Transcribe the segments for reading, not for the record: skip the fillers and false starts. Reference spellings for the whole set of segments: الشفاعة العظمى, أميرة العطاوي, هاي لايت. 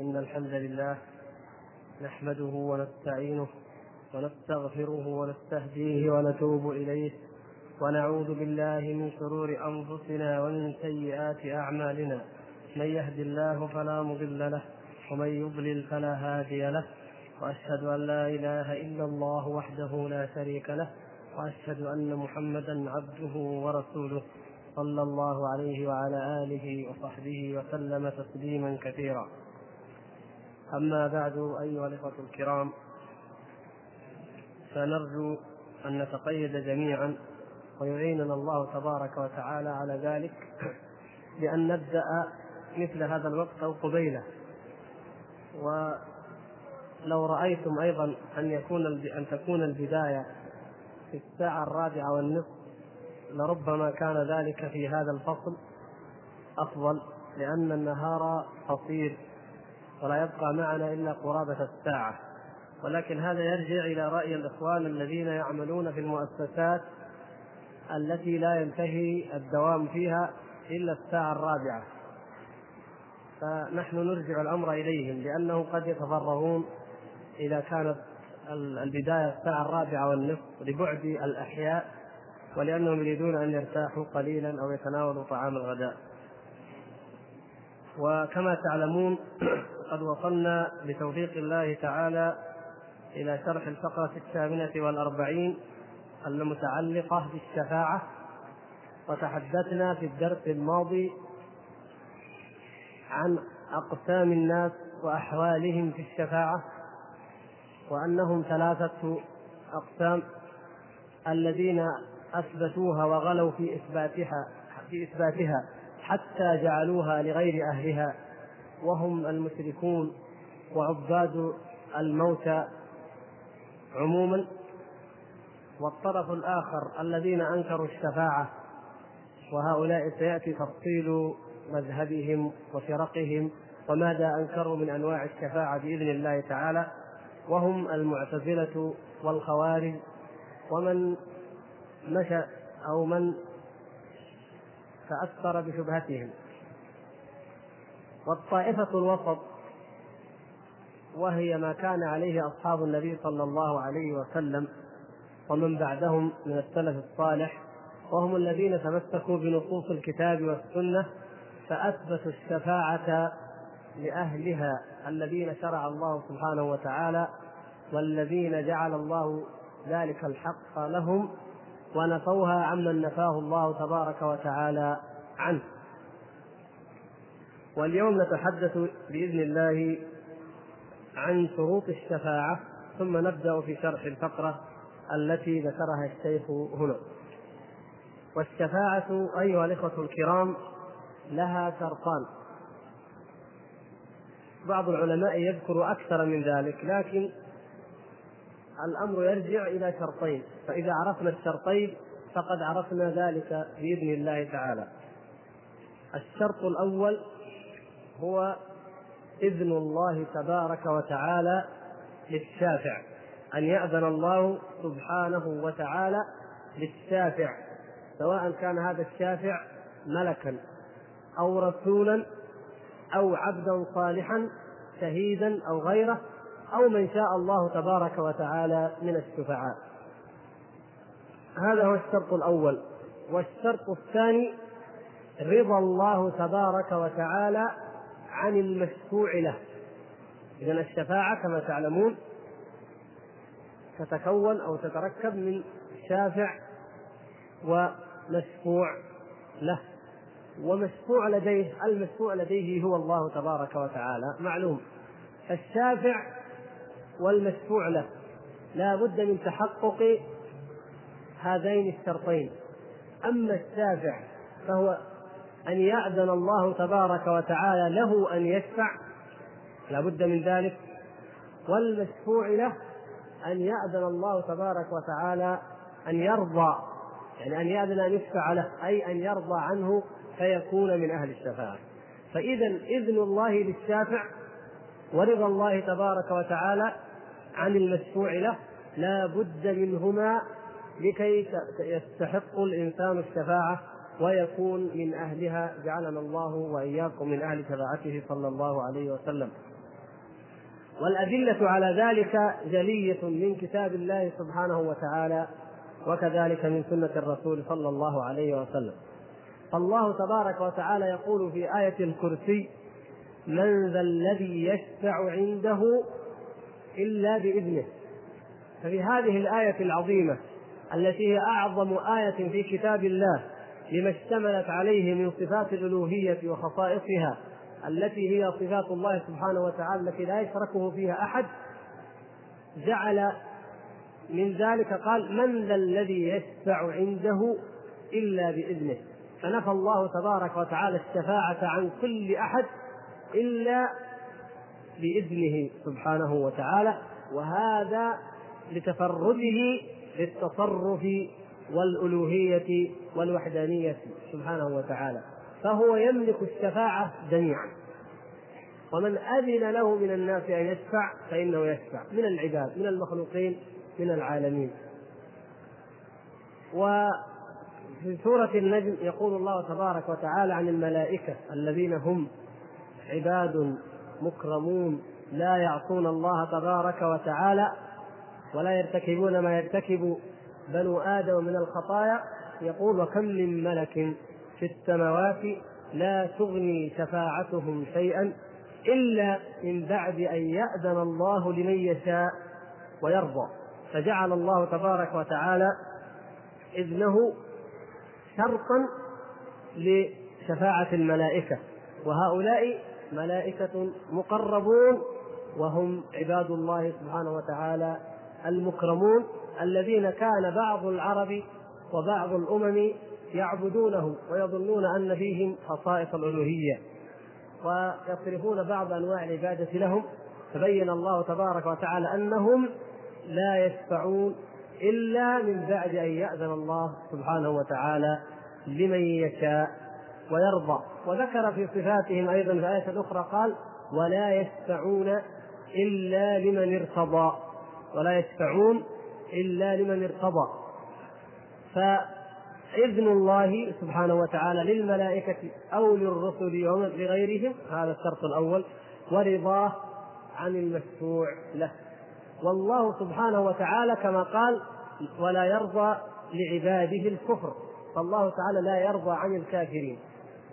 إن الحمد لله نحمده ونستعينه ونستغفره ونستهديه ونتوب إليه ونعوذ بالله من شرور أنفسنا ومن سيئات أعمالنا، من يهد الله فلا مضل له ومن يضلل فلا هادي له، وأشهد أن لا إله إلا الله وحده لا شريك له، وأشهد أن محمدا عبده ورسوله صلى الله عليه وعلى آله وصحبه وسلم تسليما كثيرا. أما بعد أيها الإخوة الكرام، فنرجو أن نتقيد جميعا ويعيننا الله تبارك وتعالى على ذلك بأن نبدأ مثل هذا الوقت أو قبيله. ولو رأيتم أيضا أن تكون البداية في الساعة 4:15 لربما كان ذلك في هذا الفصل أفضل، لأن النهار قصير ولا يبقى معنا إلا قرابة الساعة. ولكن هذا يرجع إلى رأي الإخوان الذين يعملون في المؤسسات التي لا ينتهي الدوام فيها إلا الساعة 4، فنحن نرجع الأمر إليهم، لأنه قد يتفرغون إذا كانت البداية الساعة 4:15 لبعد الأحياء، ولأنهم يريدون أن يرتاحوا قليلا أو يتناولوا طعام الغداء. وكما تعلمون قد وصلنا بتوفيق الله تعالى إلى شرح الفقرة 48 المتعلقة بالشفاعة. وتحدثنا في الدرس الماضي عن أقسام الناس وأحوالهم في الشفاعة، وأنهم 3 أقسام: الذين أثبتوها وغلوا في إثباتها حتى جعلوها لغير أهلها، وهم المشركون وعباد الموتى عموما. والطرف الآخر الذين أنكروا الشفاعة، وهؤلاء سيأتي تفصيل مذهبهم وفرقهم وماذا أنكروا من أنواع الشفاعة بإذن الله تعالى، وهم المعتزلة والخوارج ومن مشى أو من تأثر بشبهتهم. والطائفة الوسط، وهي ما كان عليه أصحاب النبي صلى الله عليه وسلم ومن بعدهم من السلف الصالح، وهم الذين تمسكوا بنصوص الكتاب والسنة فأثبتوا الشفاعة لأهلها الذين شرع الله سبحانه وتعالى، والذين جعل الله ذلك الحق لهم ونفوها عمن نفاه الله تبارك وتعالى عنه. واليوم نتحدث بإذن الله عن شروط الشفاعة، ثم نبدأ في شرح الفقرة التي ذكرها الشيخ هنا. والشفاعة أيها الإخوة الكرام لها شرطان، بعض العلماء يذكر أكثر من ذلك، لكن الأمر يرجع إلى شرطين، فإذا عرفنا الشرطين فقد عرفنا ذلك بإذن الله تعالى. الشرط الأول هو إذن الله تبارك وتعالى للشافع، أن يأذن الله سبحانه وتعالى للشافع، سواء كان هذا الشافع ملكا أو رسولا أو عبدا صالحا شهيدا أو غيره، أو من شاء الله تبارك وتعالى من الشفعاء. هذا هو الشرط الأول. والشرط الثاني رضا الله تبارك وتعالى عن المشفوع له. إذن الشفاعة كما تعلمون تتكون أو تتركب من شافع ومشفوع له، ومشفوع لديه، المشفوع لديه هو الله تبارك وتعالى معلوم. الشافع والمشفوع له لا بد من تحقق هذين الشرطين. أما الشافع فهو أن يأذن الله تبارك وتعالى له أن يشفع، لا بد من ذلك. والمشفوع له أن يأذن الله تبارك وتعالى أن يرضى، يعني أن يأذن أن يشفع له، أي أن يرضى عنه فيكون من أهل الشفاعة. فإذا إذن الله للشافع ورضا الله تبارك وتعالى عن المشفوع له لا بد منهما لكي يستحق الإنسان الشفاعة ويكون من أهلها، جعلنا الله وإياكم من أهل شفاعته صلى الله عليه وسلم. والأدلة على ذلك جلية من كتاب الله سبحانه وتعالى وكذلك من سنة الرسول صلى الله عليه وسلم. فالله تبارك وتعالى يقول في آية الكرسي: من ذا الذي يشفع عنده إلا بإذنه. ففي هذه الآية العظيمة التي هي أعظم آية في كتاب الله لما اشتملت عليه من صفات الألوهية وخصائصها التي هي صفات الله سبحانه وتعالى التي لا يشركه فيها أحد، جعل من ذلك قال: من ذا الذي يشفع عنده إلا بإذنه. فنفى الله تبارك وتعالى الشفاعة عن كل أحد إلا بإذنه سبحانه وتعالى، وهذا لتفرده للتصرف والألوهية والوحدانية سبحانه وتعالى، فهو يملك الشفاعة جميعا، ومن أذن له من الناس أن يشفع فإنه يشفع من العباد، من المخلوقين، من العالمين. وفي سورة النجم يقول الله تبارك وتعالى عن الملائكة الذين هم عباد مكرمون لا يعصون الله تبارك وتعالى ولا يرتكبون ما يرتكب بنو آدم من الخطايا، يقول: وكم من ملك في السماوات لا تغني شفاعتهم شيئا إلا من بعد أن يأذن الله لمن يشاء ويرضى. فجعل الله تبارك وتعالى إذنه شرطا لشفاعة الملائكة، وهؤلاء ملائكة مقربون وهم عباد الله سبحانه وتعالى المكرمون الذين كان بعض العرب وبعض الأمم يعبدونهم ويظنون أن فيهم خصائص الألوهية ويصرفون بعض أنواع العبادة لهم، فبين الله تبارك وتعالى أنهم لا يشفعون إلا من بعد أن يأذن الله سبحانه وتعالى لمن يشاء ويرضى. وذكر في صفاتهم أيضا في آية أخرى قال: ولا يشفعون إلا لمن ارتضى، ولا يشفعون إلا لمن ارتضى. فإذن الله سبحانه وتعالى للملائكة أو للرسل وغيرهم، هذا الشرط الأول، ورضاه عن المشفوع له. والله سبحانه وتعالى كما قال: ولا يرضى لعباده الكفر، فالله تعالى لا يرضى عن الكافرين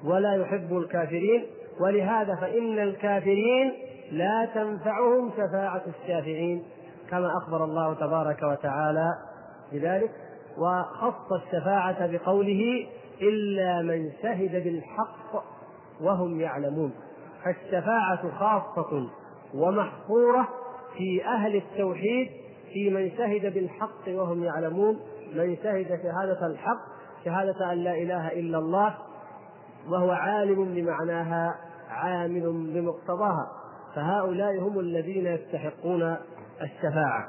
ولا يحب الكافرين، ولهذا فإن الكافرين لا تنفعهم شفاعة الشافعين كما أخبر الله تبارك وتعالى بذلك، وخص الشفاعة بقوله: إلا من شهد بالحق وهم يعلمون. فالشفاعة خاصة ومحصورة في أهل التوحيد، في من شهد بالحق وهم يعلمون، من شهد شهادة الحق، شهادة أن لا إله إلا الله، وهو عالم بمعناها عامل بمقتضاها، فهؤلاء هم الذين يستحقون الشفاعة.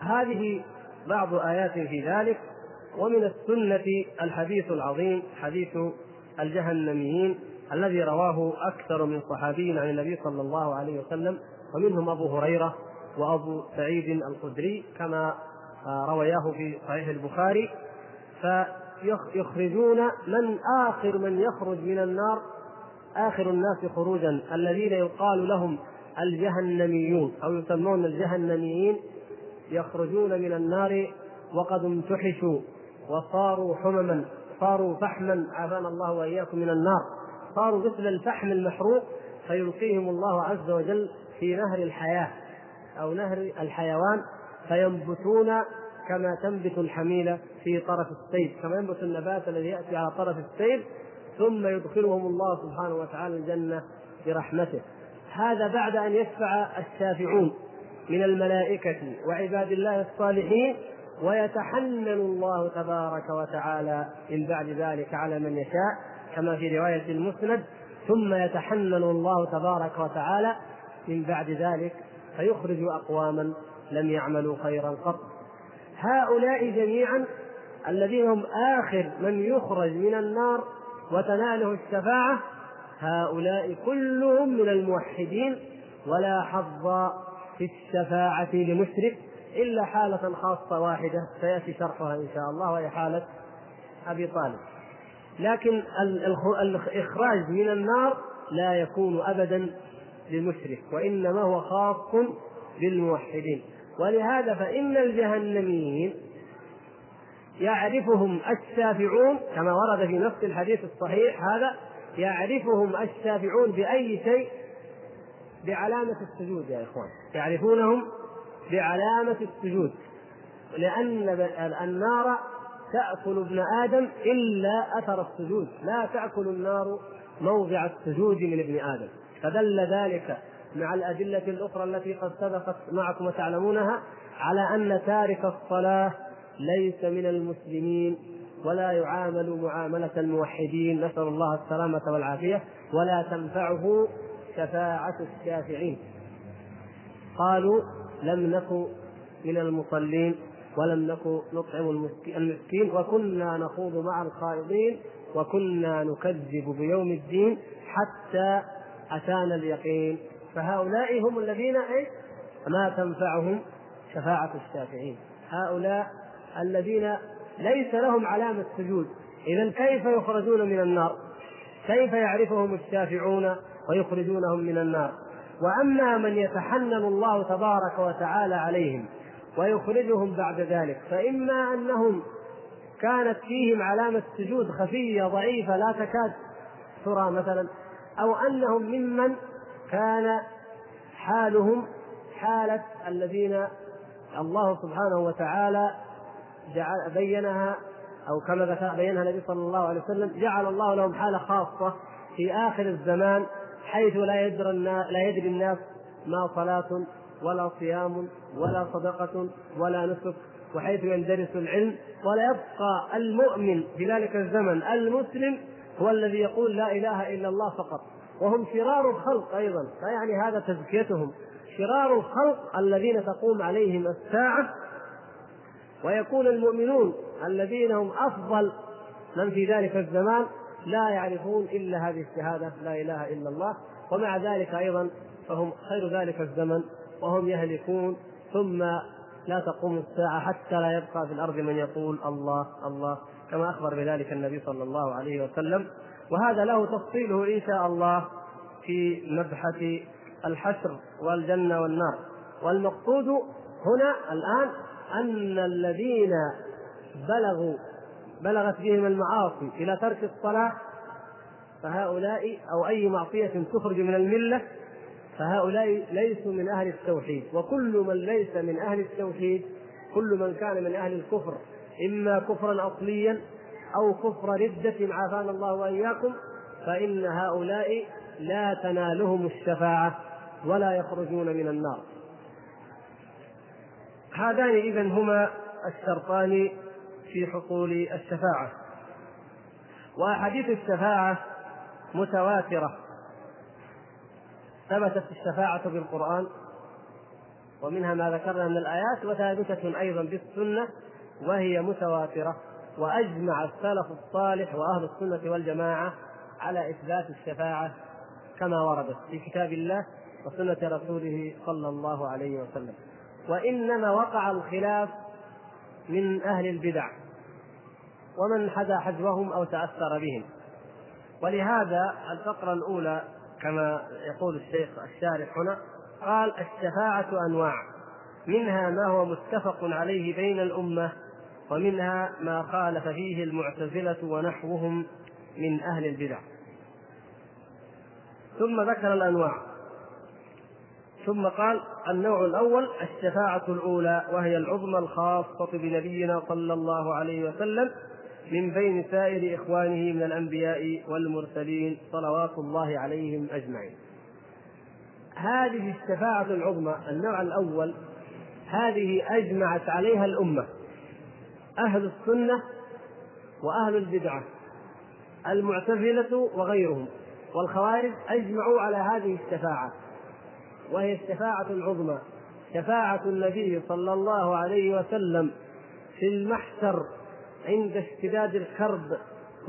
هذه بعض آيات في ذلك. ومن السنة الحديث العظيم، حديث الجهنميين الذي رواه أكثر من صحابي عن النبي صلى الله عليه وسلم، ومنهم أبو هريرة وأبو سعيد الخدري كما روياه في صحيح البخاري. فيخرجون من آخر من يخرج من النار، آخر الناس خروجا الذين يقال لهم الجهنميون أو يسمون الجهنميين، يخرجون من النار وقد امتحشوا وصاروا حمما، صاروا فحما، عافانا الله وإياكم من النار، صاروا مثل الفحم المحروق، فيلقيهم الله عز وجل في نهر الحياة أو نهر الحيوان، فينبتون كما تنبت الحميلة في طرف السيل، كما ينبت النبات الذي يأتي على طرف السيل، ثم يدخلهم الله سبحانه وتعالى الجنة برحمته. هذا بعد أن يشفع الشافعون من الملائكة وعباد الله الصالحين، ويتحنن الله تبارك وتعالى من بعد ذلك على من يشاء كما في رواية المسند، ثم يتحنن الله تبارك وتعالى من بعد ذلك فيخرج أقواما لم يعملوا خيرا قط. هؤلاء جميعا الذين هم آخر من يخرج من النار وتناله الشفاعة، هؤلاء كلهم من الموحدين، ولا حظ في الشفاعة لمشرك إلا حالة خاصة واحدة سيأتي شرحها إن شاء الله، وهي حالة أبي طالب. لكن الإخراج من النار لا يكون أبدا للمشرك، وإنما هو خاص بالموحدين. ولهذا فإن الجهنميين يعرفهم الشافعون كما ورد في نص الحديث الصحيح هذا، يعرفهم الشافعون بأي شيء؟ بعلامة السجود يا إخوان، يعرفونهم بعلامة السجود، لأن النار تأكل ابن آدم إلا أثر السجود، لا تأكل النار موضع السجود من ابن آدم. فدل ذلك مع الأدلة الأخرى التي قد سبقت معكم وتعلمونها على أن تارك الصلاة ليس من المسلمين ولا يعامل معاملة الموحدين، نسأل الله السلامة والعافية، ولا تنفعه شفاعة الشافعين. قالوا لم نكن من المصلين ولم نكن نطعم المسكين وكنا نخوض مع الخائضين وكنا نكذب بيوم الدين حتى أتانا اليقين. فهؤلاء هم الذين ما تنفعهم شفاعة الشافعين، هؤلاء الذين ليس لهم علامة سجود. إذن كيف يخرجون من النار؟ كيف يعرفهم الشافعون ويخرجونهم من النار؟ وأما من يتحنن الله تبارك وتعالى عليهم ويخرجهم بعد ذلك، فإما أنهم كانت فيهم علامة سجود خفية ضعيفة لا تكاد ترى مثلا، أو أنهم ممن كان حالهم حالة الذين الله سبحانه وتعالى بينها، أو كما بينها النبي صلى الله عليه وسلم، جعل الله لهم حالة خاصة في آخر الزمان حيث لا يدري الناس ما صلاة ولا صيام ولا صدقة ولا نسك، وحيث يندرس العلم، ولا يبقى المؤمن في ذلك الزمن المسلم هو الذي يقول لا إله إلا الله فقط، وهم شرار الخلق أيضا. فيعني هذا تزكيتهم، شرار الخلق الذين تقوم عليهم الساعة، ويكون المؤمنون الذين هم أفضل من في ذلك الزمان لا يعرفون إلا هذه الشهادة لا إله إلا الله، ومع ذلك أيضا فهم خير ذلك الزمن وهم يهلكون، ثم لا تقوم الساعة حتى لا يبقى في الأرض من يقول الله الله، كما أخبر بذلك النبي صلى الله عليه وسلم. وهذا له تفصيله إن شاء الله في مبحث الحشر والجنة والنار. والمقصود هنا الآن أن الذين بلغت بهم المعاصي إلى ترك الصلاة فهؤلاء، أو أي معصية تخرج من الملة، فهؤلاء ليسوا من أهل التوحيد. وكل من ليس من أهل التوحيد، كل من كان من أهل الكفر، إما كفرا أصليا أو كفر ردة عافانا الله وإياكم، فإن هؤلاء لا تنالهم الشفاعة ولا يخرجون من النار. هذان إذن هما الشرطان في حصول الشفاعة. وأحاديث الشفاعة متواترة، ثبتت الشفاعة بالقرآن ومنها ما ذكرنا من الآيات، وثابتة أيضا بالسنة وهي متواترة، وأجمع السلف الصالح وأهل السنة والجماعة على إثبات الشفاعة كما وردت في كتاب الله وسنة رسوله صلى الله عليه وسلم. وإنما وقع الخلاف من أهل البدع ومن حذا حذوهم أو تأثر بهم. ولهذا الفقرة الأولى كما يقول الشيخ الشارح هنا، قال: الشفاعة أنواع، منها ما هو متفق عليه بين الأمة، ومنها ما خالف فيه المعتزلة ونحوهم من أهل البدع. ثم ذكر الأنواع، ثم قال: النوع الأول الشفاعة الأولى، وهي العظمى الخاصة بنبينا صلى الله عليه وسلم من بين سائر إخوانه من الأنبياء والمرسلين صلوات الله عليهم أجمعين. هذه الشفاعة العظمى النوع الأول، هذه أجمعت عليها الأمة، أهل السنة وأهل البدعة، المعتزلة وغيرهم والخوارج أجمعوا على هذه الشفاعة، وهي الشفاعة العظمى، شفاعة النبي صلى الله عليه وسلم في المحشر عند اشتداد الكرب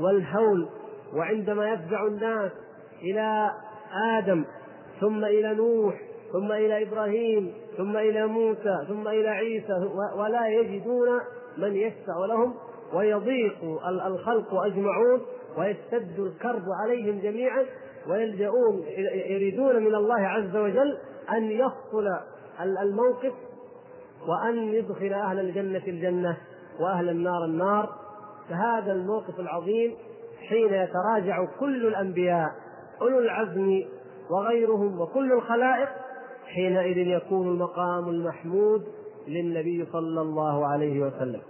والهول، وعندما يفزع الناس إلى آدم ثم إلى نوح ثم إلى إبراهيم ثم إلى موسى ثم إلى عيسى، ولا يجدون من يشفع لهم، ويضيق الخلق أجمعون، ويشتد الكرب عليهم جميعا، ويلجؤون يريدون من الله عز وجل أن يفصل الموقف وأن يدخل أهل الجنة الجنة وأهل النار النار. فهذا الموقف العظيم حين يتراجع كل الأنبياء أولو العزم وغيرهم وكل الخلائق، حينئذ يكون المقام المحمود للنبي صلى الله عليه وسلم،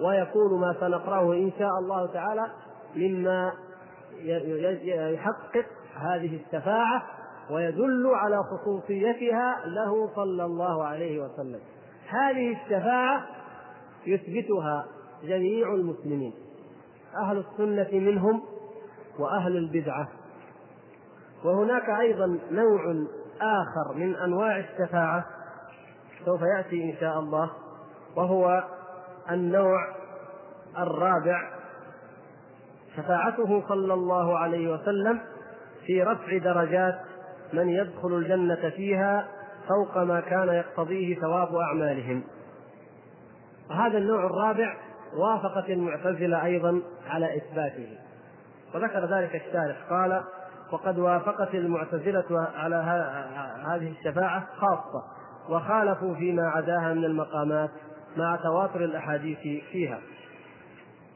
ويكون ما سنقرأه إن شاء الله تعالى مما يحقق هذه الشفاعة ويدل على خصوصيتها له صلى الله عليه وسلم. هذه الشفاعة يثبتها جميع المسلمين، أهل السنة منهم وأهل البدعة. وهناك أيضا نوع آخر من أنواع الشفاعة سوف يأتي إن شاء الله، وهو النوع الرابع، شفاعته صلى الله عليه وسلم في رفع درجات من يدخل الجنة فيها فوق ما كان يقتضيه ثواب أعمالهم. هذا النوع الرابع وافقت المعتزلة أيضا على إثباته، وذكر ذلك الشارح قال: وقد وافقت المعتزلة على هذه الشفاعة خاصة، وخالفوا فيما عداها من المقامات مع تواتر الأحاديث فيها.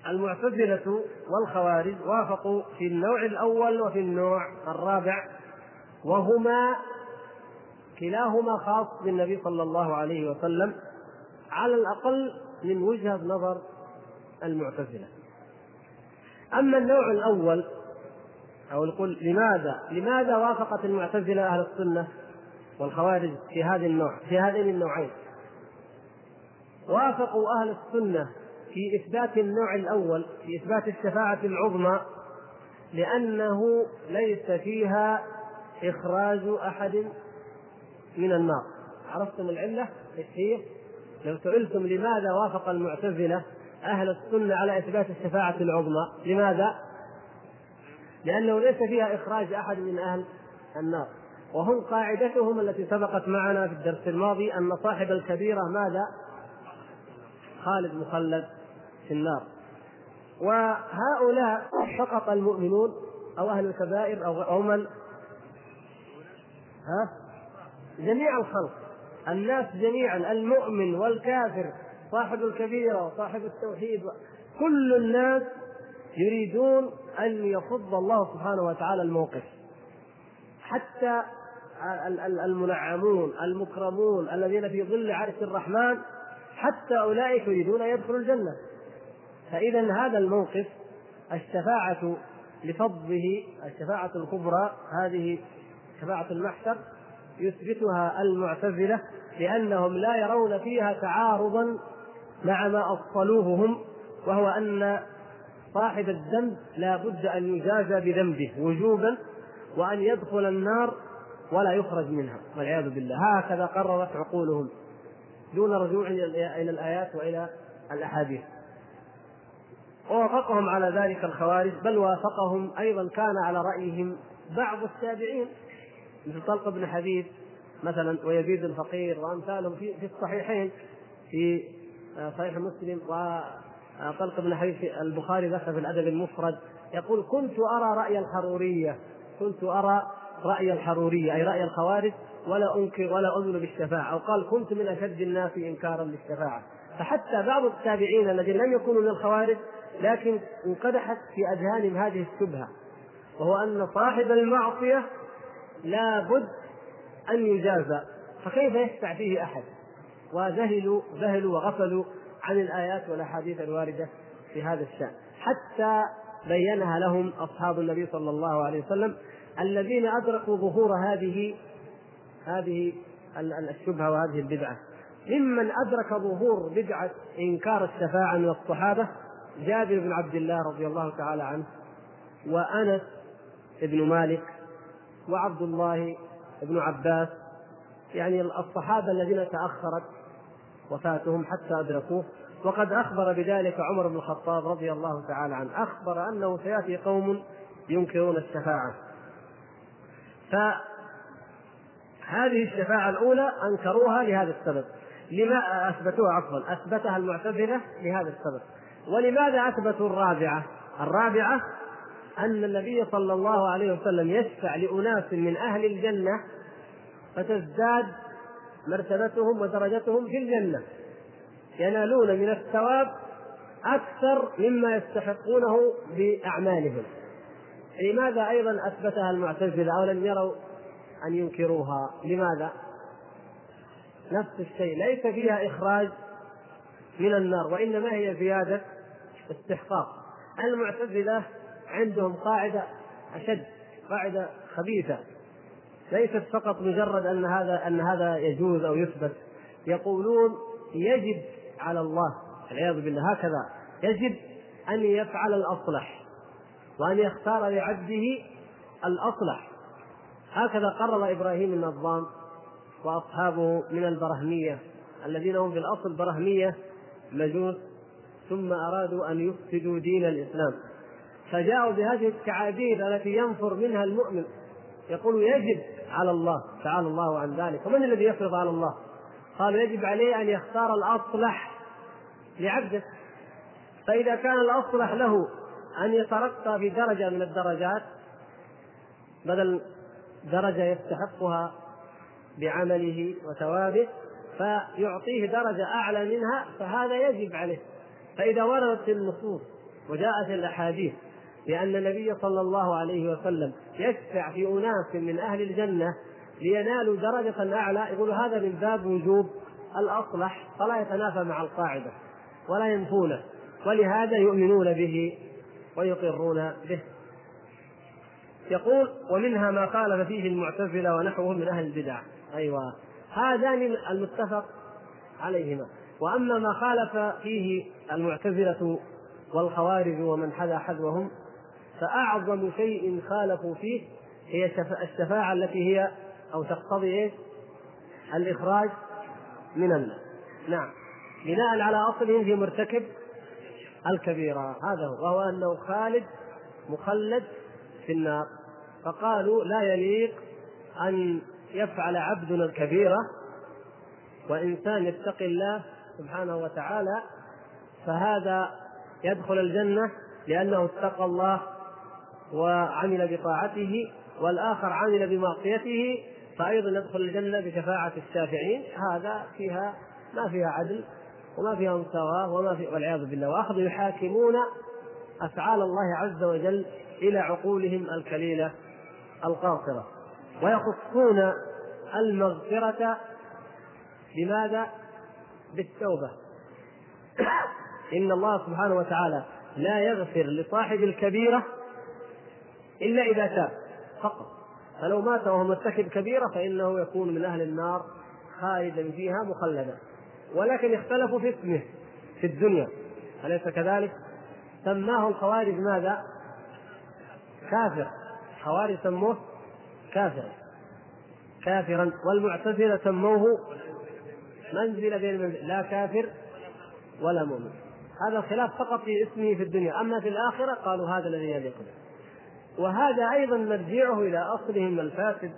المعتزلة والخوارج وافقوا في النوع الأول وفي النوع الرابع، وهما كلاهما خاص بالنبي صلى الله عليه وسلم على الأقل من وجهة نظر المعتزلة. أما النوع الأول، أو نقول لماذا وافقت المعتزلة أهل السنة والخوارج في هذا النوع، في هذين النوعين؟ وافقوا أهل السنة في إثبات النوع الأول، في إثبات الشفاعة العظمى، لأنه ليس فيها إخراج أحد من النار. عرفتم العلة؟ هي لو سئلتم لماذا وافق المعتزلة أهل السنة على إثبات الشفاعة العظمى، لماذا؟ لأنه ليس فيها إخراج أحد من أهل النار، وهم قاعدتهم التي سبقت معنا في الدرس الماضي أن صاحب الكبيرة ماذا؟ خالد مخلد في النار. وهؤلاء فقط المؤمنون أو أهل الكبائر أو من جميع الخلق، الناس جميعا، المؤمن والكافر، صاحب الكبيرة وصاحب التوحيد، كل الناس يريدون أن يفض الله سبحانه وتعالى الموقف. حتى المنعمون المكرمون الذين في ظل عرش الرحمن، حتى أولئك يريدون يدخلوا الجنة. فإذا هذا الموقف الشفاعة لفضله، الشفاعة الكبرى، هذه شفاعة المحشر، يثبتها المعتزلة لأنهم لا يرون فيها تعارضا مع ما أصلوه هم، وهو أن صاحب الذنب لا بد أن يجازى بذنبه وجوبا، وأن يدخل النار ولا يخرج منها والعياذ بالله. هكذا قررت عقولهم دون رجوع إلى الآيات وإلى الأحاديث. ووافقهم على ذلك الخوارج، بل وافقهم أيضا كان على رأيهم بعض التابعين مثل طلق بن حبيب مثلا ويزيد الفقير وأمثالهم في الصحيحين، في صحيح مسلم، وطلق بن حبيب في البخاري ذكر في الأدب المفرد، يقول: كنت أرى رأي الحرورية أي رأي الخوارج، ولا أنكر ولا أؤمن بالشفاعة. أو قال: كنت من أشد الناس إنكارا للشفاعة. فحتى بعض التابعين الذين لم يكونوا من الخوارج لكن انقدحت في أذهانهم هذه الشبهة، وهو أن صاحب المعصية لا بد أن يجازى، فكيف يشفع فيه أحد؟ وذهلوا وغفلوا عن الآيات والأحاديث الواردة في هذا الشأن، حتى بينها لهم أصحاب النبي صلى الله عليه وسلم الذين أدركوا ظهور هذه الشبهة وهذه البدعة. ممن أدرك ظهور بدعة إنكار الشفاعة من الصحابة جابر بن عبد الله رضي الله تعالى عنه، وأنس بن مالك، وعبد الله بن عباس، يعني الصحابة الذين تأخرت وفاتهم حتى أدركوه. وقد أخبر بذلك عمر بن الخطاب رضي الله تعالى عنه، أخبر أنه سيأتي قوم ينكرون الشفاعة. فهذه الشفاعة الأولى أنكروها لهذا السبب. لما أثبتوها عفوا أثبتها المعتزلة لهذا السبب. ولماذا أثبتوا الرابعة؟ الرابعة أن النبي صلى الله عليه وسلم يشفع لأناس من أهل الجنة فتزداد مرتبتهم ودرجتهم في الجنة، ينالون من الثواب أكثر مما يستحقونه بأعمالهم. لماذا أيضا أثبتها المعتزلة أو لم يروا أن ينكروها؟ لماذا؟ نفس الشيء، ليس فيها إخراج من النار، وإنما هي زيادة استحقاق. المعتزلة عندهم قاعدة أشد، قاعدة خبيثة، ليست فقط مجرد أن هذا يجوز أو يثبت، يقولون يجب على الله والعياذ بالله هكذا، يجب أن يفعل الأصلح وأن يختار لعبده الأصلح. هكذا قرر إبراهيم النظام وأصحابه من البرهمية الذين هم في الأصل برهمية مجوس، ثم أرادوا أن يفسدوا دين الإسلام، فجاءوا بهذه التعابير التي ينفر منها المؤمن، يقول يجب على الله، تعالى الله عن ذلك، ومن الذي يفرض على الله؟ قال يجب عليه أن يختار الأصلح لعبده، فإذا كان الأصلح له أن يترقى في درجة من الدرجات بدل درجة يستحقها بعمله وثوابه فيعطيه درجة أعلى منها، فهذا يجب عليه. فإذا وردت النصوص وجاءت الأحاديث لأن النبي صلى الله عليه وسلم يشفع في أناس من أهل الجنة لينالوا درجة أعلى، يقول هذا من باب وجوب الأصلح، فلا يتنافى مع القاعدة ولا ينفونه، ولهذا يؤمنون به ويقرون به. يقول ومنها ما خالف فيه المعتزلة ونحوهم من أهل البدع. أيوة، هذان المتفق عليهما. وأما ما خالف فيه المعتزلة والخوارج ومن حذا حذوهم فأعظم شيء خالفوا فيه هي الشفاعة التي هي أو تقتضي الإخراج من النار. نعم، بناء على أصله في مرتكب الكبيرة، هذا هو، وهو أنه خالد مخلد في النار، فقالوا لا يليق أن يفعل عبدنا الكبيرة وإنسان يتقي الله سبحانه وتعالى فهذا يدخل الجنة لأنه اتقى الله وعمل بطاعته، والآخر عمل بمعصيته فأيضا يدخل الجنة بشفاعة الشافعين. هذا فيها ما فيها عدل وما فيها مساواة وما فيها والعياذ بالله، وأخذوا يحاكمون أفعال الله عز وجل إلى عقولهم الكليلة القاصرة، ويخصون المغفرة بماذا؟ بالتوبة. إن الله سبحانه وتعالى لا يغفر لصاحب الكبيرة إلا إذا تاب فقط، فلو مات وهو مرتكب كبيرة فإنه يكون من أهل النار خالدا فيها مخلدا، ولكن اختلفوا في اسمه في الدنيا، أليس كذلك؟ سماه الخوارج ماذا؟ كافر، الخوارج سموه كافرا، والمعتزلة سموه منزل بين المنزل، لا كافر ولا مؤمن. هذا الخلاف فقط في اسمه في الدنيا، أما في الآخرة قالوا هذا الذي يليق. وهذا أيضا مرجعه إلى أصلهم الفاسد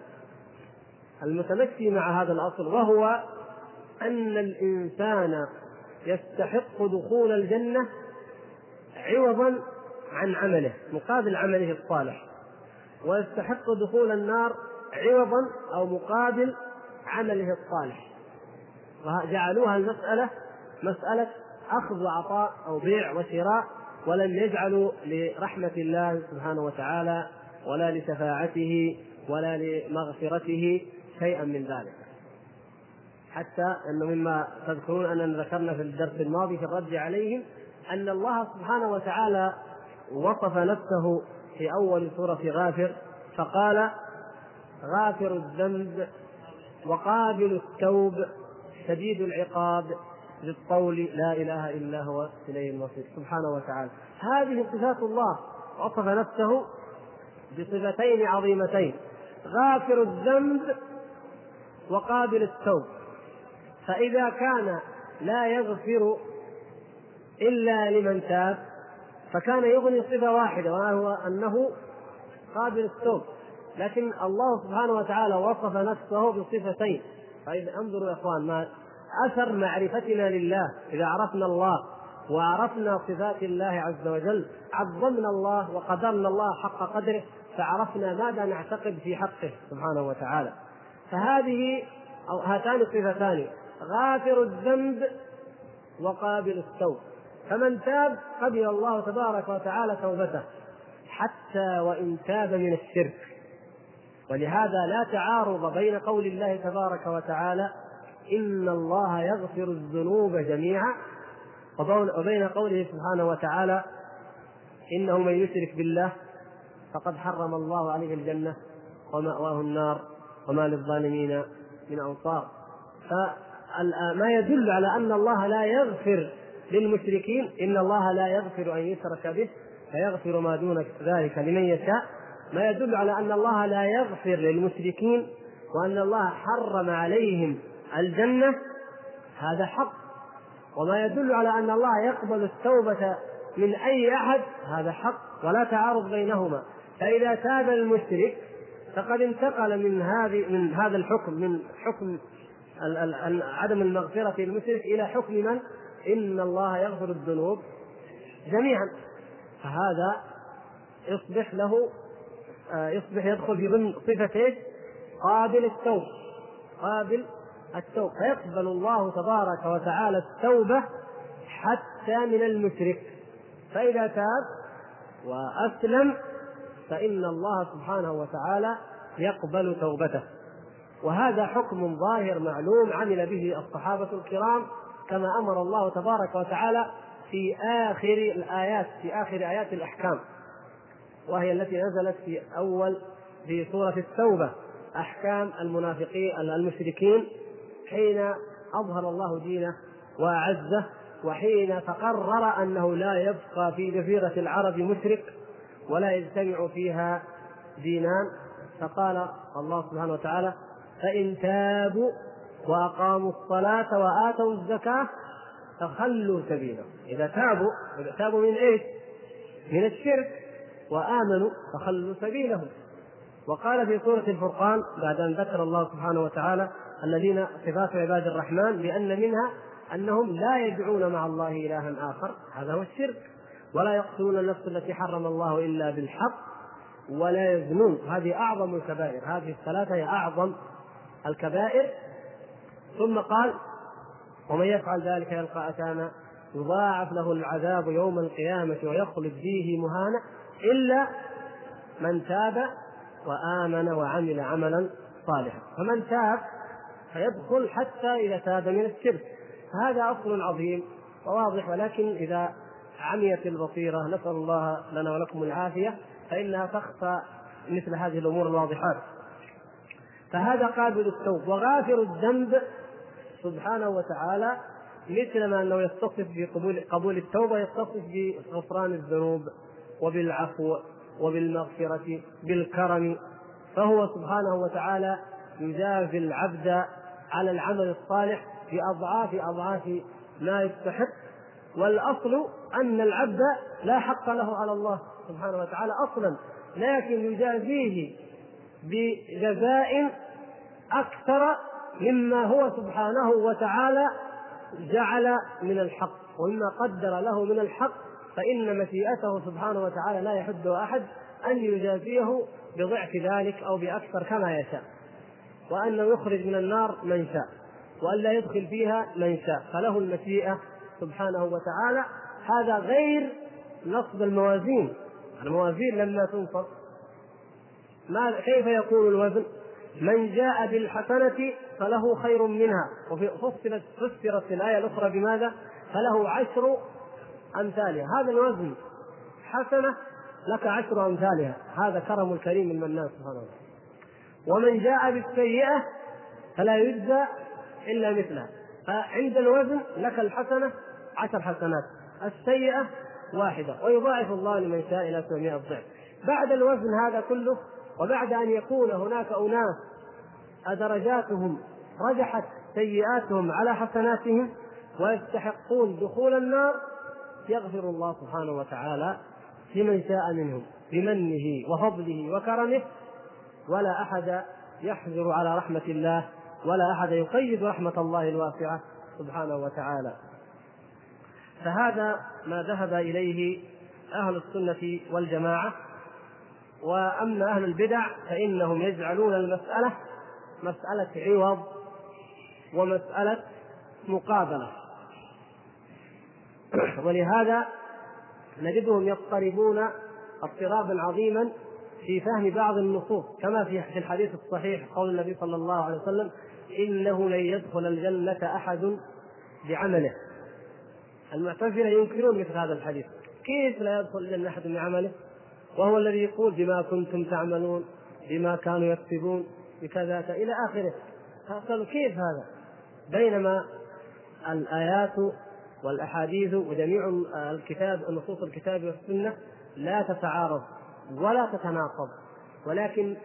المتمشي مع هذا الأصل، وهو أن الإنسان يستحق دخول الجنة عوضا عن عمله مقابل عمله الصالح، ويستحق دخول النار عوضا أو مقابل عمله الصالح، وجعلوها المسألة مسألة أخذ وعطاء أو بيع وشراء، ولم يجعلوا لرحمة الله سبحانه وتعالى ولا لشفاعته ولا لمغفرته شيئا من ذلك. حتى أنه مما تذكرون أننا ذكرنا في الدرس الماضي في الرد عليهم أن الله سبحانه وتعالى وصف نفسه في أول سورة غافر، فقال غافر الذنب وقابل التوب شديد العقاب ذي الطول لا إله إلا هو إليه المصير سبحانه وتعالى. هذه صفات الله، وصف نفسه بصفتين عظيمتين، غافر الذنب وقابل التوب. فإذا كان لا يغفر إلا لمن تاب فكان يغني صفة واحدة وهو أنه قابل التوب، لكن الله سبحانه وتعالى وصف نفسه بصفتين. فإذا انظروا يا إخوان ما أثر معرفتنا لله، إذا عرفنا الله وعرفنا صفات الله عز وجل، عظمنا الله وقدرنا الله حق قدره، فعرفنا ماذا نعتقد في حقه سبحانه وتعالى. فهذه أو هاتان الصفتان غافر الذنب وقابل التوب، فمن تاب قبل الله تبارك وتعالى توبته حتى وإن تاب من الشرك. ولهذا لا تعارض بين قول الله تبارك وتعالى إن الله يغفر الذنوب جميعا وبين قوله سبحانه وتعالى إنه من يشرك بالله فقد حرم الله عليه الجنة ومأواه النار وما للظالمين من أنصار. فما يدل على أن الله لا يغفر للمشركين، إن الله لا يغفر أن يشرك به فيغفر ما دون ذلك لمن يشاء، ما يدل على أن الله لا يغفر للمشركين وأن الله حرم عليهم الجنة، هذا حق. وما يدل على أن الله يقبل التوبة من أي أحد، هذا حق، ولا تعارض بينهما. فإذا تاب المشرك فقد انتقل من هذا الحكم، من حكم عدم المغفرة للمشرك إلى حكم من إن الله يغفر الذنوب جميعا، فهذا يصبح له يدخل في ضمن صفة قابل التوب، فيقبل الله تبارك وتعالى التوبة حتى من المشرك. فإذا تاب وأسلم فإن الله سبحانه وتعالى يقبل توبته، وهذا حكم ظاهر معلوم عمل به الصحابة الكرام كما أمر الله تبارك وتعالى في آخر الآيات، في آخر آيات الأحكام، وهي التي نزلت في سورة التوبة، أحكام المنافقين المشركين، حين أظهر الله دينه وأعزه، وحين تقرر أنه لا يبقى في جزيرة العرب مشرك ولا يجتمع فيها دينان، فقال الله سبحانه وتعالى فإن تابوا وأقاموا الصلاة وآتوا الزكاة فخلوا سبيلهم. إذا تابوا من إيش؟ من الشرك، وآمنوا فخلوا سبيلهم. وقال في سورة الفرقان بعد أن ذكر الله سبحانه وتعالى الذين صفات عباد الرحمن، لأن منها أنهم لا يدعون مع الله إلها آخر، هذا هو الشرك، ولا يقتلون النفس التي حرم الله إلا بالحق، ولا يزنون، هذه أعظم الكبائر، هذه الثلاثة هي أعظم الكبائر. ثم قال ومن يفعل ذلك يلقى أثاما يضاعف له العذاب يوم القيامة ويخلد فيه مهانا إلا من تاب وآمن وعمل عملا صالحا. فمن تاب فيدخل حتى إذا تاب من الشرك، هذا أصل عظيم وواضح، ولكن إذا عميت البصيرة، نسأل الله لنا ولكم العافية، فإنها تخفى مثل هذه الأمور الواضحات. فهذا قابل التوب. وغافر الذنب سبحانه وتعالى مثلما أنه يتصف بقبول التوبة يتصف بغفران الذنوب وبالعفو وبالمغفرة بالكرم، فهو سبحانه وتعالى يجازي العبد على العمل الصالح بأضعاف ما يستحق. والأصل أن العبد لا حق له على الله سبحانه وتعالى أصلا، لكن يجازيه بجزاء أكثر مما هو سبحانه وتعالى جعل من الحق ومما قدر له من الحق، فإن مشيئته سبحانه وتعالى لا يحده أحد أن يجازيه بضعف ذلك أو بأكثر كما يشاء، وأنه يخرج من النار من شاء وأن لا يدخل فيها من شاء، فله المشيئة سبحانه وتعالى. هذا غير نصب الموازين، الموازين لما تنصب كيف يكون الوزن؟ من جاء بالحسنة فله خير منها، وفصلت في الآية الأخرى بماذا؟ فله 10 أمثالها، هذا الوزن حسنة لك 10 أمثالها، هذا كرم الكريم المنان سبحانه وتعالى. ومن جاء بالسيئة فلا يجزى إلا مثلها، فعند الوزن لك الحسنة 10 حسنات، السيئة 1، ويضاعف الله لمن شاء إلى 700 ضعف. بعد الوزن هذا كله، وبعد أن يكون هناك أناس درجاتهم رجحت سيئاتهم على حسناتهم ويستحقون دخول النار، يغفر الله سبحانه وتعالى لمن شاء منهم بمنه وفضله وكرمه، ولا أحد يحجر على رحمة الله، ولا أحد يقيد رحمة الله الواسعة سبحانه وتعالى. فهذا ما ذهب إليه أهل السنة والجماعة. وأما أهل البدع فإنهم يجعلون المسألة مسألة عوض ومسألة مقابلة، ولهذا نجدهم يضطربون اضطرابا عظيما في فهم بعض النصوص، كما في الحديث الصحيح قول النبي صلى الله عليه وسلم: إنه لن يدخل الجنة أحد بعمله. المعتزلة ينكرون مثل هذا الحديث، كيف لا يدخل الجنة أحد بعمله وهو الذي يقول بما كنتم تعملون، بما كانوا يكسبون، بكذا إلى آخره، فقالوا كيف هذا؟ بينما الآيات والأحاديث وجميع الكتاب نصوص الكتاب والسنة لا تتعارض ولا تتناقض، ولكن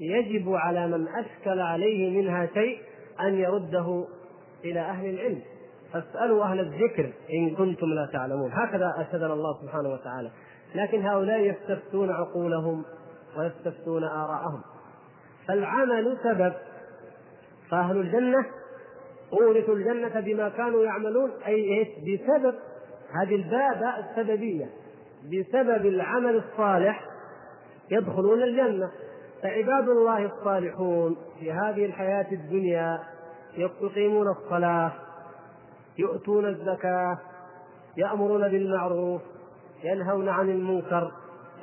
يجب على من أشكل عليه منها شيء أن يرده إلى أهل العلم. فاسألوا أهل الذكر إن كنتم لا تعلمون، هكذا أشهدنا الله سبحانه وتعالى. لكن هؤلاء يستفتون عقولهم ويستفتون آراءهم. فالعمل سبب، فأهل الجنة أورثوا الجنة بما كانوا يعملون، أي بسبب هذه البابة السببية، بسبب العمل الصالح يدخلون الجنة. فعباد الله الصالحون في هذه الحياة الدنيا يقيمون الصلاة، يؤتون الزكاة، يأمرون بالمعروف، ينهون عن المنكر،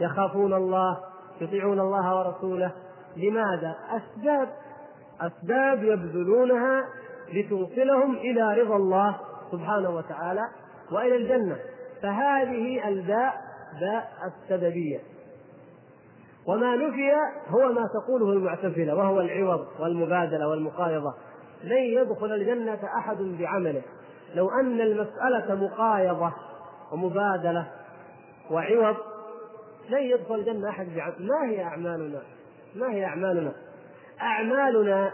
يخافون الله، يطيعون الله ورسوله. لماذا؟ أسباب يبذلونها لتوصلهم إلى رضا الله سبحانه وتعالى وإلى الجنة. فهذه الباء السببية. وما نفي هو ما تقوله المعتزلة، وهو العوض والمبادلة والمقايضة. لن يدخل الجنة أحد بعمله. لو أن المسألة مقايضة ومبادلة وعوض لن يدخل الجنة أحد بعمله. ما هي أعمالنا؟ أعمالنا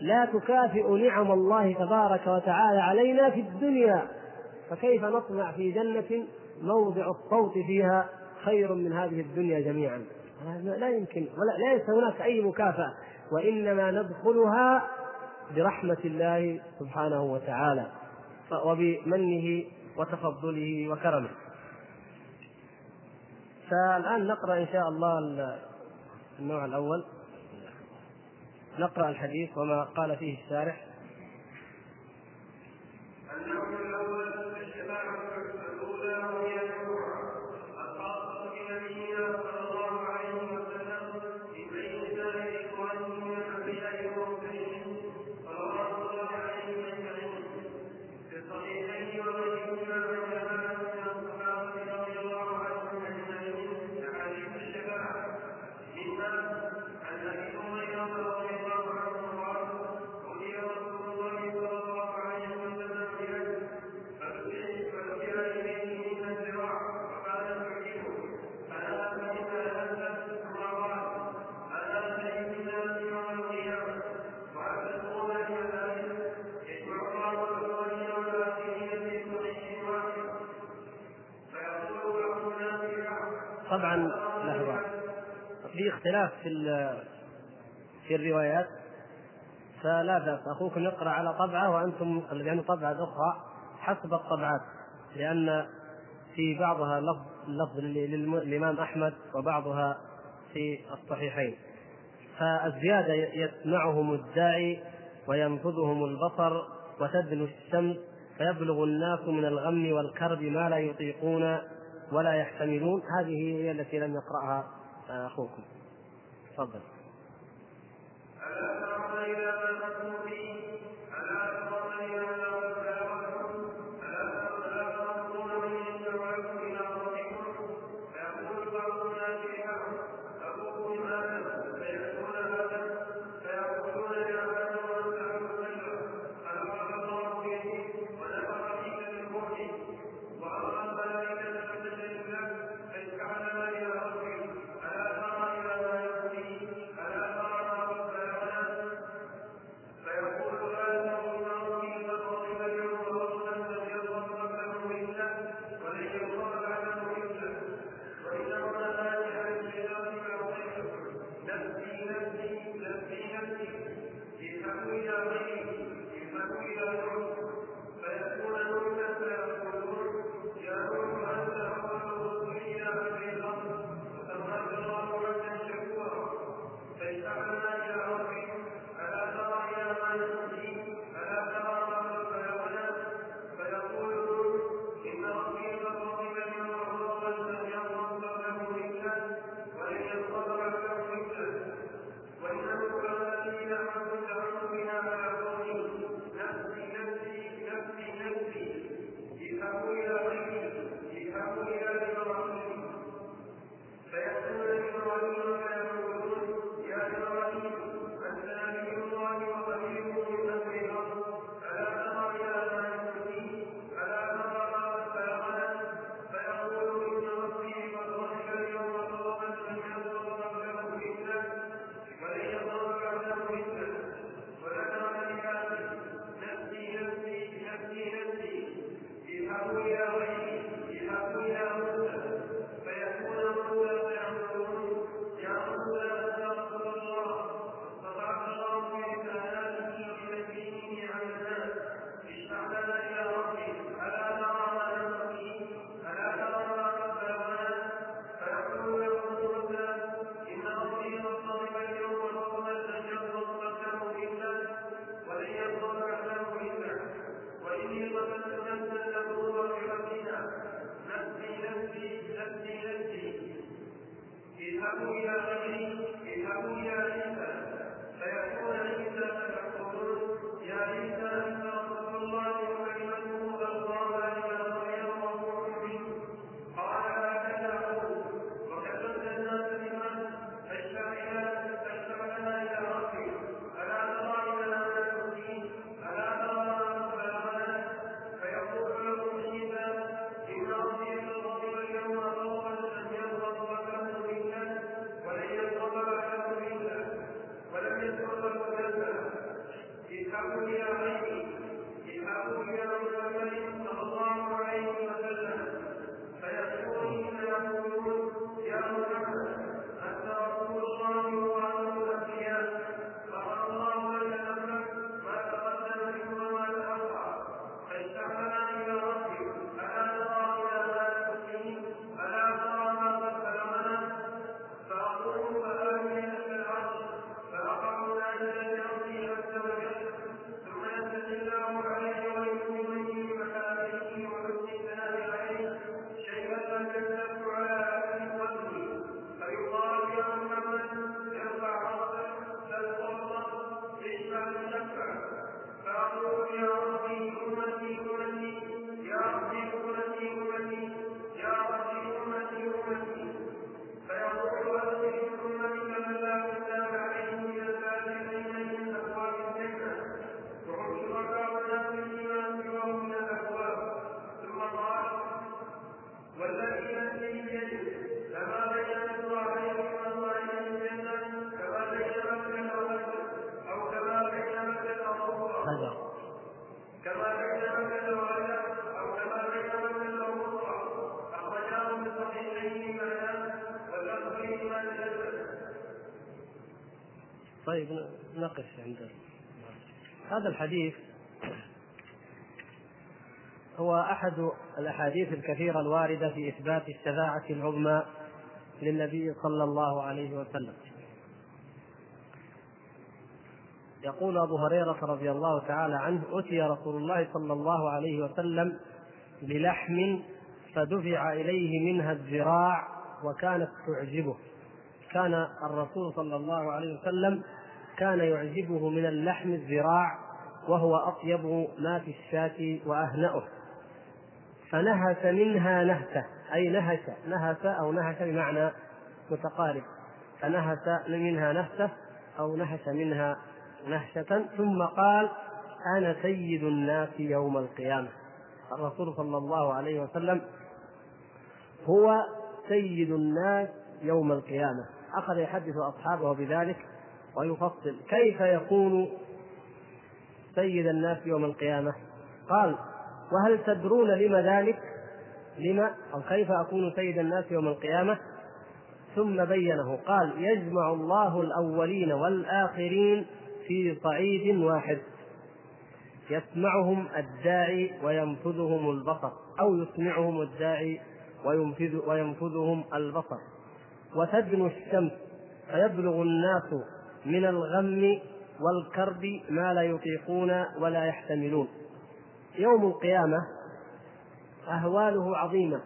لا تكافئ نعم الله تبارك وتعالى علينا في الدنيا، فكيف نطمع في جنة موضع الصوت فيها خير من هذه الدنيا جميعا؟ لا يمكن، ولا ليس هناك أي مكافأة، وإنما ندخلها برحمة الله سبحانه وتعالى وبمنه وتفضله وكرمه. فالآن نقرأ إن شاء الله النوع الأول، نقرأ الحديث وما قال فيه الشارح. طبعا في اختلاف في الروايات، فلا بأس أخوكم يقرأ على طبعة وأنتم لأن طبعة أخرى حسب الطبعات، لأن في بعضها لفظ للإمام أحمد وبعضها في الصحيحين، فالزيادة يسمعهم الداعي وينفذهم البصر وتدنو الشمس فيبلغ الناس من الغم والكرب ما لا يطيقون ولا يحتملون. هذه هي التي لم يقرأها أخوكم، تفضل. محمد صلى الله عليه وسلم فيقول يقولون يا محمد أنت رسول الله ورسول الأنبياء فقد الله لك أمرك ما تقدم منه وما تأخر فاجتمع إلى ربك فلا ترى إلى ما تحسنين فلا ترى ما تسلمنا فأقول فآمن لك العرش فأقعنا إلى الأرض عز وجل ثم ينزل الله عليه ويكون مني مكانه وحسن الثناء عليه شيئا كذبت على أهل قلبي فيقال يا محمد ارفع راسك تلقصك اشفع تشفع فأقول يا ربي أمتي أمتي يا ربي أمتي أمتي يا ربي أمتي أمتي فيقول أسلم أمتك من لا تزال عليه من الفاتحين من أبواب الجنة وهم شركاء ناس الإيمان سواهم من الأبواب ثم قال والذي نفسي بيده لما بين أصبعيه وأصبعيه الجنة كما بين مكة ومكة أو كما بين مكة ومكة كما بين مكة ومكة أو كما بين مكة ومكة أخرجاه من صحيحين مكان والأخرين من الجنة. طيب نقف عند هذا الحديث. هو أحد الأحاديث الكثيرة الواردة في إثبات الشفاعة العظمى للنبي صلى الله عليه وسلم. يقول أبو هريرة رضي الله تعالى عنه: أتي رسول الله صلى الله عليه وسلم بلحم فدفع إليه منها الذراع وكانت تعجبه. كان الرسول صلى الله عليه وسلم كان يعجبه من اللحم الذراع وهو أطيب ما في الشاة وأهنأه، فنهس منها نهسة، أي نهس بمعنى متقارب، فنهس منها نهسة أو نهس منها نهشة، ثم قال: أنا سيد الناس يوم القيامة. الرسول صلى الله عليه وسلم هو سيد الناس يوم القيامة. أخذ يحدث أصحابه بذلك ويفصل كيف يكون سيد الناس يوم القيامة. قال: وهل تدرون لم ذلك؟ لما أو كيف أكون سيد الناس يوم القيامة؟ ثم بينه، قال: يجمع الله الأولين والآخرين في صعيد واحد، يسمعهم الداعي وينفذهم البصر، أو يسمعهم الداعي وينفذهم البصر، وتدنو الشمس فيبلغ الناس من الغم والكرب ما لا يطيقون ولا يحتملون. يوم القيامة أهواله عظيمة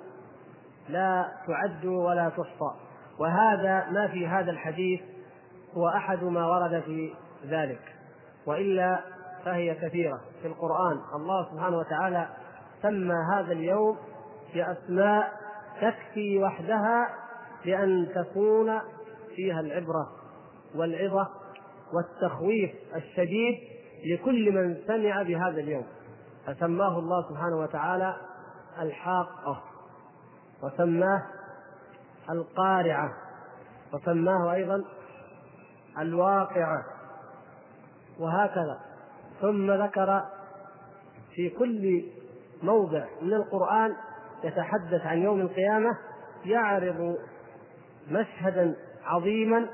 لا تعد ولا تحصى، وهذا ما في هذا الحديث هو أحد ما ورد في ذلك، وإلا فهي كثيرة في القرآن. الله سبحانه وتعالى سمى هذا اليوم بأسماء تكفي وحدها لأن تكون فيها العبرة والعظة والتخويف الشديد لكل من سمع بهذا اليوم، فسماه الله سبحانه وتعالى الحاقة، وسماه القارعة، وسماه أيضا الواقعة، وهكذا. ثم ذكر في كل موضع من القرآن يتحدث عن يوم القيامة، يعرض مشهدا عظيما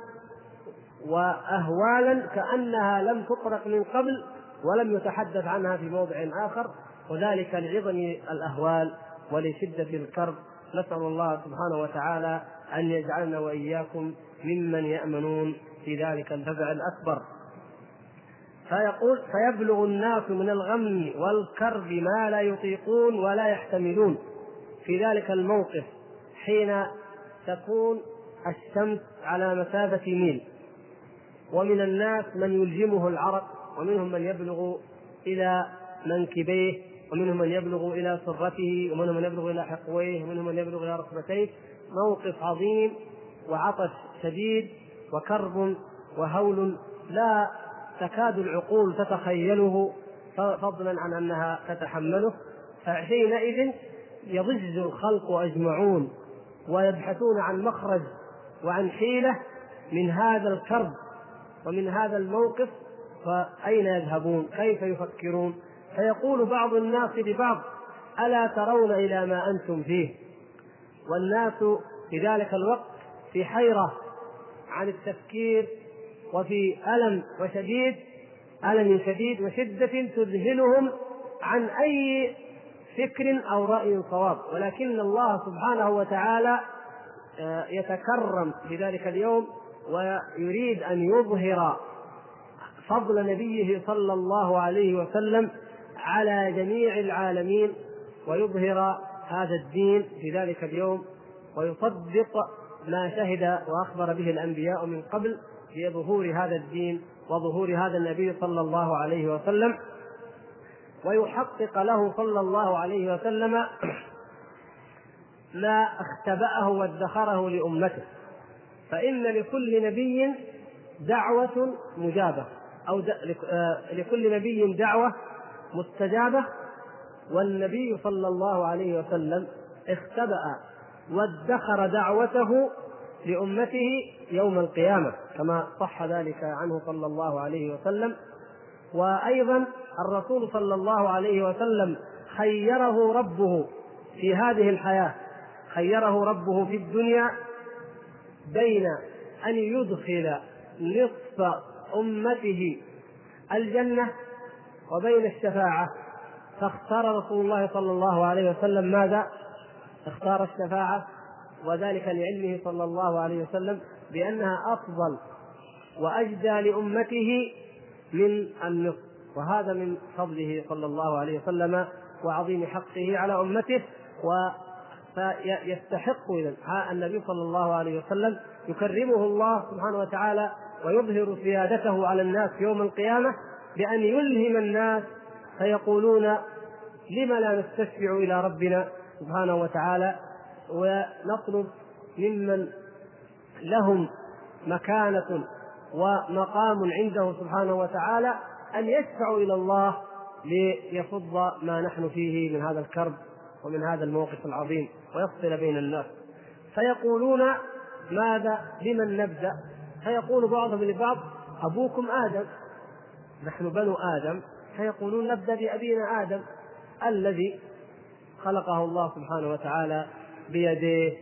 وأهوالا كأنها لم تطرق من قبل ولم يتحدث عنها في موضع آخر، وذلك لعظم الأهوال ولشدة الكرب. نسأل الله سبحانه وتعالى أن يجعلنا وإياكم ممن يأمنون في ذلك الفزع الأكبر. فيقول: فيبلغ الناس من الغم والكرب ما لا يطيقون ولا يحتملون. في ذلك الموقف حين تكون الشمس على مسافة ميل، ومن الناس من يلجمه العرق، ومنهم من يبلغ إلى منكبيه، ومنهم من يبلغ إلى سرته، ومنهم من يبلغ إلى حقويه، ومنهم من يبلغ إلى ركبتيه. موقف عظيم وعطش شديد وكرب وهول لا تكاد العقول تتخيله، فضلا عن أنها تتحمله. فحينئذ يضج الخلق أجمعون ويبحثون عن مخرج وعن حيلة من هذا الكرب ومن هذا الموقف فأين يذهبون؟ كيف يفكرون؟ فيقول بعض الناس لبعض: ألا ترون إلى ما أنتم فيه؟ والناس في ذلك الوقت في حيرة عن التفكير، وفي ألم شديد وشدة تذهلهم عن أي فكر أو رأي صواب. ولكن الله سبحانه وتعالى يتكرم في ذلك اليوم ويريد أن يظهر فضل نبيه صلى الله عليه وسلم على جميع العالمين، ويظهر هذا الدين في ذلك اليوم، ويصدق ما شهد وأخبر به الأنبياء من قبل بظهور هذا الدين وظهور هذا النبي صلى الله عليه وسلم، ويحقق له صلى الله عليه وسلم ما اختبأه وادخره لأمته. فإن لكل نبي دعوة مجابة، أو لكل نبي دعوة مستجابة، والنبي صلى الله عليه وسلم اختبأ وادخر دعوته لأمته يوم القيامة كما صح ذلك عنه صلى الله عليه وسلم. وأيضا الرسول صلى الله عليه وسلم خيره ربه في هذه الحياة، خيره ربه في الدنيا بين أن يدخل نصف أمته الجنة وبين الشفاعة، فاختار رسول الله صلى الله عليه وسلم ماذا؟ اختار الشفاعة، وذلك لعلمه صلى الله عليه وسلم بأنها أفضل وأجدى لأمته من النصف، وهذا من فضله صلى الله عليه وسلم وعظيم حقه على أمته. فيستحق النبي صلى الله عليه وسلم، يكرمه الله سبحانه وتعالى ويظهر سيادته على الناس يوم القيامة بأن يلهم الناس فيقولون: لما لا نستشفع إلى ربنا سبحانه وتعالى ونطلب ممن لهم مكانة ومقام عنده سبحانه وتعالى أن يشفعوا إلى الله ليفض ما نحن فيه من هذا الكرب ومن هذا الموقف العظيم ويفصل بين الناس؟ فيقولون: ماذا؟ بمن نبدأ؟ فيقول بعضهم لبعض: أبوكم آدم، نحن بنو آدم. فيقولون: نبدأ بأبينا آدم الذي خلقه الله سبحانه وتعالى بيديه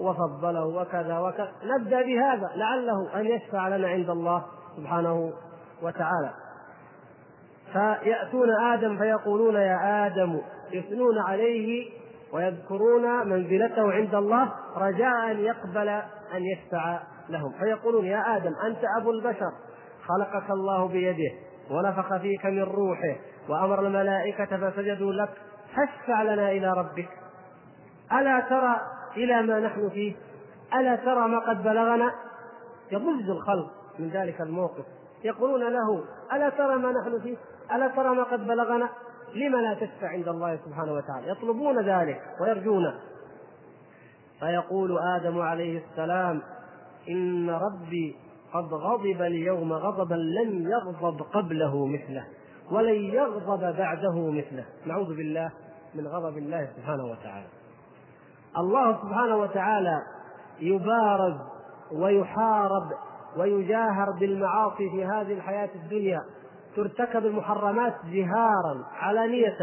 وفضله وكذا وكذا، نبدأ بهذا لعله أن يشفع لنا عند الله سبحانه وتعالى. فيأتون آدم فيقولون: يا آدم، يثنون عليه ويذكرون منزلته عند الله رجاء أن يقبل أن يشفع لهم. فيقولون: يا آدم، أنت أبو البشر، خلقك الله بيده ونفخ فيك من روحه وأمر الملائكة فسجدوا لك، فاشفع لنا إلى ربك، ألا ترى إلى ما نحن فيه؟ ألا ترى ما قد بلغنا؟ يضج الخلق من ذلك الموقف، يقولون له: ألا ترى ما نحن فيه؟ ألا ترى ما قد بلغنا؟ لما لا تشفع عند الله سبحانه وتعالى؟ يطلبون ذلك ويرجونه. فيقول آدم عليه السلام: إن ربي قد غضب اليوم غضبا لن يغضب قبله مثله ولن يغضب بعده مثله. نعوذ بالله من غضب الله سبحانه وتعالى. الله سبحانه وتعالى يبارز ويحارب ويجاهر بالمعاصي في هذه الحياة الدنيا، ترتكب المحرمات جهارا علانية،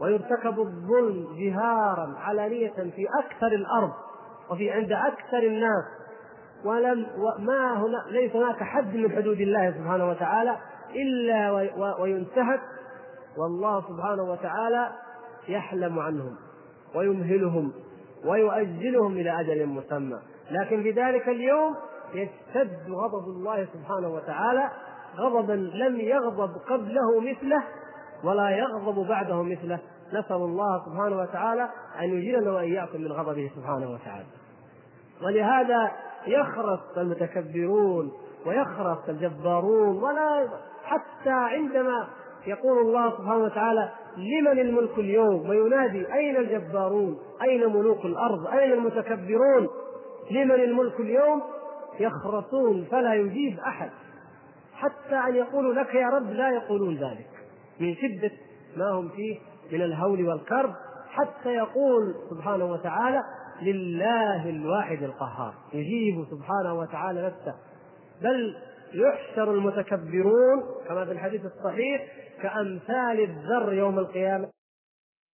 ويرتكب الظلم جهارا علانية في أكثر الأرض وفي عند أكثر الناس، ليس هناك حد من حدود الله سبحانه وتعالى إلا وينتهك، والله سبحانه وتعالى يحلم عنهم ويمهلهم ويؤجلهم إلى أجل مسمى. لكن في ذلك اليوم يشتد غضب الله سبحانه وتعالى غضبا لم يغضب قبله مثله ولا يغضب بعده مثله. نسأل الله سبحانه وتعالى أن يجيرنا وإياكم من غضبه سبحانه وتعالى. ولهذا يخرس المتكبرون ويخرس الجبارون، حتى عندما يقول الله سبحانه وتعالى: لمن الملك اليوم، وينادي: أين الجبارون؟ أين ملوك الأرض؟ أين المتكبرون؟ لمن الملك اليوم؟ يخرسون فلا يجيب أحد، حتى أن يقولوا لك يا رب لا يقولون ذلك من شدة ما هم فيه من الهول والكرب، حتى يقول سبحانه وتعالى: لله الواحد القهار. يجيب سبحانه وتعالى نفسه، بل يحشر المتكبرون كما في الحديث الصحيح كأمثال الذر يوم القيامة.